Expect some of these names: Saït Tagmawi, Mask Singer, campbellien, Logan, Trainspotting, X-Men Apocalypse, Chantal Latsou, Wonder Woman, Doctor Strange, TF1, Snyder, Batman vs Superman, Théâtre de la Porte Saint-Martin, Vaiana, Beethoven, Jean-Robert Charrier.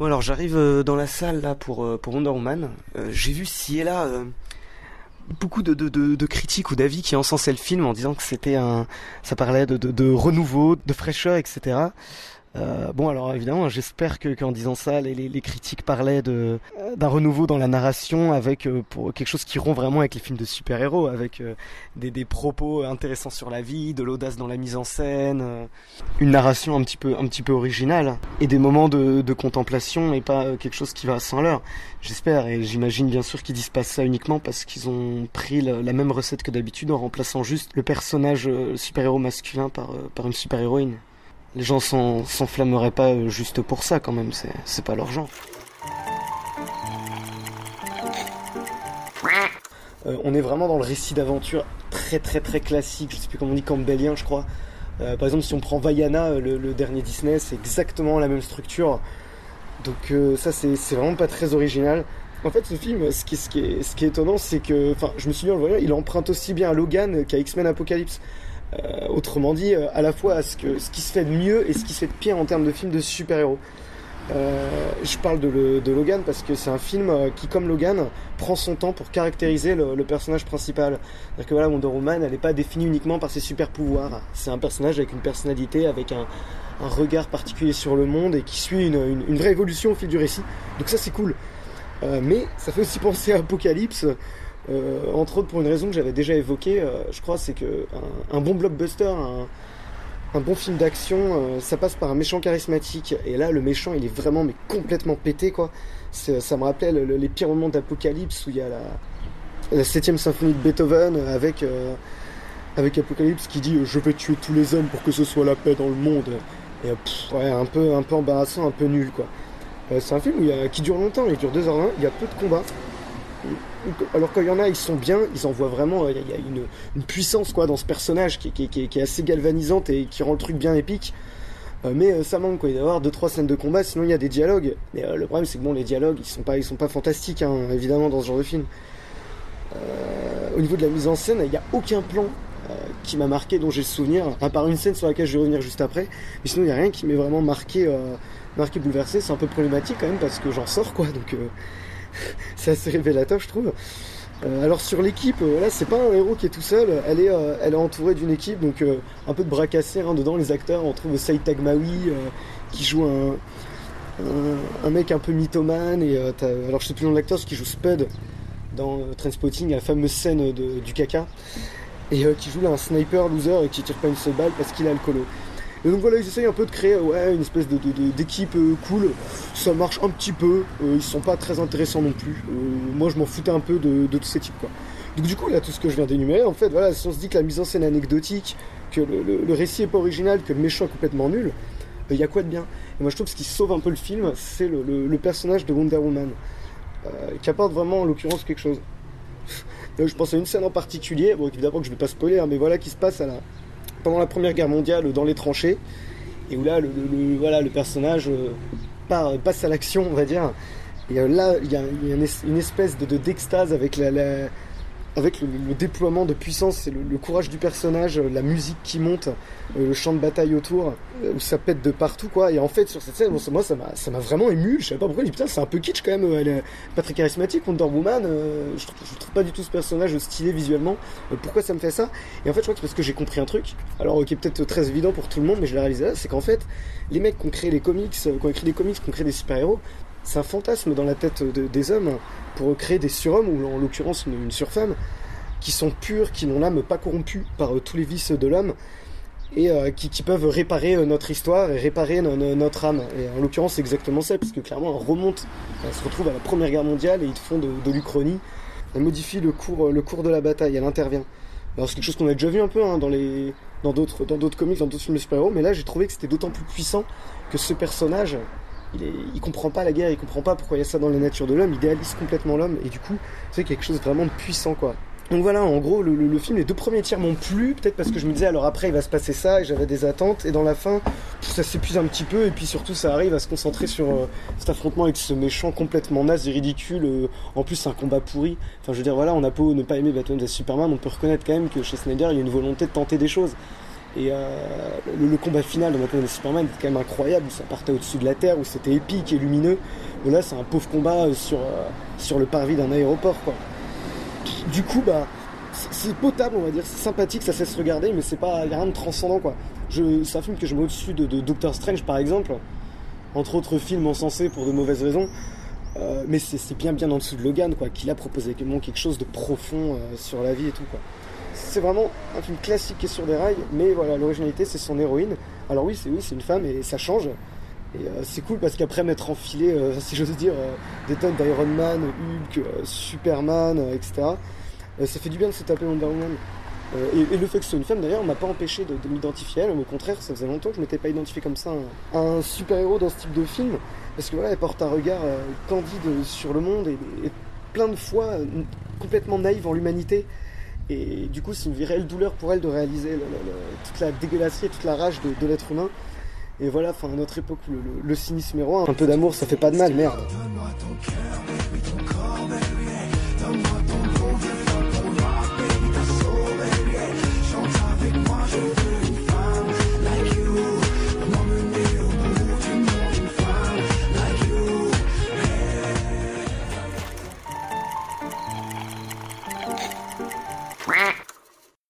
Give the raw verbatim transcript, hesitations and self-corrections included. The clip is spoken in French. Bon, alors j'arrive euh, dans la salle là pour, euh, pour Wonder Woman. Euh, j'ai vu ci et là euh, beaucoup de, de, de, de critiques ou d'avis qui encensaient le film en disant que c'était un, ça parlait de, de, de renouveau, de fraîcheur, et cetera. Euh, bon, alors évidemment, j'espère que qu'en disant ça, les, les, les critiques parlaient de d'un renouveau dans la narration, avec euh, pour quelque chose qui rompt vraiment avec les films de super-héros, avec euh, des, des propos intéressants sur la vie, de l'audace dans la mise en scène, euh, une narration un petit peu un petit peu originale et des moments de, de contemplation et pas euh, quelque chose qui va à cent à l'heure. J'espère et j'imagine bien sûr qu'ils disent pas ça uniquement parce qu'ils ont pris la, la même recette que d'habitude en remplaçant juste le personnage euh, super-héros masculin par euh, par une super-héroïne. Les gens s'en, s'enflammeraient pas juste pour ça quand même, c'est, c'est pas leur genre. Euh, on est vraiment dans le récit d'aventure très très très classique, je sais plus comment on dit, campbellien je crois. Euh, par exemple si on prend Vaiana, le, le dernier Disney, c'est exactement la même structure. Donc euh, ça c'est, c'est vraiment pas très original. En fait ce film, ce qui, ce qui, est, ce qui est étonnant c'est que, enfin je me suis dit en le voyant, il emprunte aussi bien à Logan qu'à X-Men Apocalypse. Euh, autrement dit, euh, à la fois à ce, que, ce qui se fait de mieux et ce qui se fait de pire en termes de films de super-héros. Euh, je parle de, le, de Logan parce que c'est un film qui, comme Logan, prend son temps pour caractériser le, le personnage principal. C'est-à-dire que voilà, Wonder Woman, elle n'est pas définie uniquement par ses super-pouvoirs. C'est un personnage avec une personnalité, avec un, un regard particulier sur le monde et qui suit une, une, une vraie évolution au fil du récit. Donc ça, c'est cool. Euh, mais ça fait aussi penser à Apocalypse. Euh, entre autres pour une raison que j'avais déjà évoquée, euh, je crois, c'est que un, un bon blockbuster, un, un bon film d'action, euh, ça passe par un méchant charismatique. Et là, le méchant, il est vraiment mais complètement pété, quoi. C'est, ça me rappelait le, le, les pires moments d'Apocalypse où il y a la, la septième symphonie de Beethoven avec euh, avec Apocalypse qui dit je vais tuer tous les hommes pour que ce soit la paix dans le monde. Et pff, ouais, un peu, un peu embarrassant, un peu nul, quoi. Euh, c'est un film où il y a, qui dure longtemps, il dure deux heures vingt, il y a peu de combats. Alors quand il y en a, ils sont bien, ils envoient vraiment, il y a une, une puissance quoi dans ce personnage qui, qui, qui, qui est assez galvanisante et qui rend le truc bien épique, euh, mais euh, ça manque quoi, il doit y avoir deux trois scènes de combat, sinon il y a des dialogues, mais euh, le problème c'est que bon, les dialogues ils sont pas, ils sont pas fantastiques hein, évidemment dans ce genre de film. Euh, au niveau de la mise en scène, il n'y a aucun plan euh, qui m'a marqué, dont j'ai le souvenir, à part une scène sur laquelle je vais revenir juste après, mais sinon il n'y a rien qui m'ait vraiment marqué, euh, marqué bouleversé, c'est un peu problématique quand même parce que j'en sors quoi, donc... Euh... C'est assez révélateur je trouve. Euh, alors sur l'équipe, euh, là c'est pas un héros qui est tout seul, elle est, euh, elle est entourée d'une équipe, donc euh, un peu de bras cassés hein, dedans les acteurs, on trouve Saït Tagmawi euh, qui joue un, un, un mec un peu mythomane, et euh, t'as, alors je sais plus le nom de l'acteur, ce qui joue Spud dans euh, Trainspotting, la fameuse scène de, du caca, et euh, qui joue là un sniper loser et qui tire pas une seule balle parce qu'il a le colo. Et donc voilà, ils essayent un peu de créer ouais, une espèce de, de, de, d'équipe euh, cool. Ça marche un petit peu, euh, ils sont pas très intéressants non plus. Euh, moi je m'en foutais un peu de, de tous ces types quoi. Donc du coup là, tout ce que je viens d'énumérer, en fait, voilà, si on se dit que la mise en scène est anecdotique, que le, le, le récit est pas original, que le méchant est complètement nul, il euh, y a quoi de bien? Et moi je trouve que ce qui sauve un peu le film, c'est le, le, le personnage de Wonder Woman, euh, qui apporte vraiment en l'occurrence quelque chose. Là, je pense à une scène en particulier, bon évidemment que je vais pas spoiler, hein, mais voilà qui se passe à la... pendant la Première Guerre mondiale dans les tranchées, et où là le, le, le, voilà, le personnage euh, part, passe à l'action on va dire, et euh, là il y a, y a une espèce de, de, d'extase avec, la, la, avec le, le déploiement de puissance et le, le courage du personnage, la musique qui monte, euh, le champ de bataille autour, euh, où ça pète de partout quoi, et en fait sur cette scène, bon, moi ça m'a, ça m'a vraiment ému, je savais pas pourquoi, je dis putain c'est un peu kitsch quand même, elle est pas très charismatique Wonder Woman, euh, je, trouve, je trouve pas du tout ce personnage stylé visuellement, euh, pourquoi ça me fait ça? Et en fait je crois que c'est parce que j'ai compris un truc, alors ok peut-être très évident pour tout le monde, mais je l'ai réalisé là, c'est qu'en fait les mecs qui ont créé les comics, qui ont écrit des comics, qui ont créé des super-héros, c'est un fantasme dans la tête de, des hommes pour créer des surhommes, ou en l'occurrence une, une surfemme, qui sont purs, qui n'ont l'âme pas corrompue par euh, tous les vices de l'homme, et euh, qui, qui peuvent réparer euh, notre histoire et réparer no, no, notre âme. Et en l'occurrence c'est exactement ça, parce que clairement on remonte, on se retrouve à la Première Guerre mondiale et ils font de, de l'Uchronie, elle modifie le cours, le cours de la bataille, elle intervient. Alors c'est quelque chose qu'on a déjà vu un peu hein, dans, les, dans, d'autres, dans d'autres comics, dans d'autres films de super-héros, mais là j'ai trouvé que c'était d'autant plus puissant que ce personnage... Il, est, il comprend pas la guerre, il comprend pas pourquoi il y a ça dans la nature de l'homme, il idéalise complètement l'homme, et du coup, c'est quelque chose de vraiment puissant, quoi. Donc voilà, en gros, le, le, le film, les deux premiers tiers m'ont plu, peut-être parce que je me disais, alors après, il va se passer ça, et j'avais des attentes, et dans la fin, ça s'épuise un petit peu, et puis surtout, ça arrive à se concentrer sur euh, cet affrontement avec ce méchant complètement naze et ridicule, euh, en plus, c'est un combat pourri. Enfin, je veux dire, voilà, on a beau ne pas aimer Batman vs Superman, on peut reconnaître quand même que chez Snyder, il y a une volonté de tenter des choses. Et euh, le, le combat final de Batman et Superman était quand même incroyable, où ça partait au-dessus de la Terre, où c'était épique et lumineux. Où là, c'est un pauvre combat sur, euh, sur le parvis d'un aéroport, quoi. Du coup, bah, c'est potable, on va dire, c'est sympathique, ça cesse de regarder, mais c'est pas, il n'y a rien de transcendant, quoi. C'est un film que je mets au-dessus de, de Doctor Strange, par exemple, entre autres films encensés pour de mauvaises raisons. Euh, mais c'est bien bien en dessous de Logan, quoi, qui l'a proposé vraiment quelque chose de profond euh, sur la vie et tout, quoi. C'est vraiment un film classique qui est sur des rails, mais voilà, l'originalité, c'est son héroïne. Alors oui, c'est oui, c'est une femme et ça change. Et euh, c'est cool parce qu'après m'être enfilé, euh, si j'ose dire, euh, des tonnes d'Iron Man, Hulk, euh, Superman, euh, et cetera. Euh, ça fait du bien de se taper Wonder Woman. Euh, et, et le fait que ce soit une femme, d'ailleurs, m'a pas empêché de, de m'identifier à elle. Au contraire, ça faisait longtemps que je m'étais pas identifié comme ça à un, un super-héros dans ce type de film. Parce que voilà, elle porte un regard euh, candide sur le monde et, et plein de fois euh, complètement naïve en l'humanité. Et du coup, c'est une réelle douleur pour elle de réaliser le, le, le, toute la dégueulasserie, toute la rage de, de l'être humain. Et voilà, enfin, à notre époque, le, le, le cynisme est roi. Un peu d'amour, ça fait pas de mal, merde.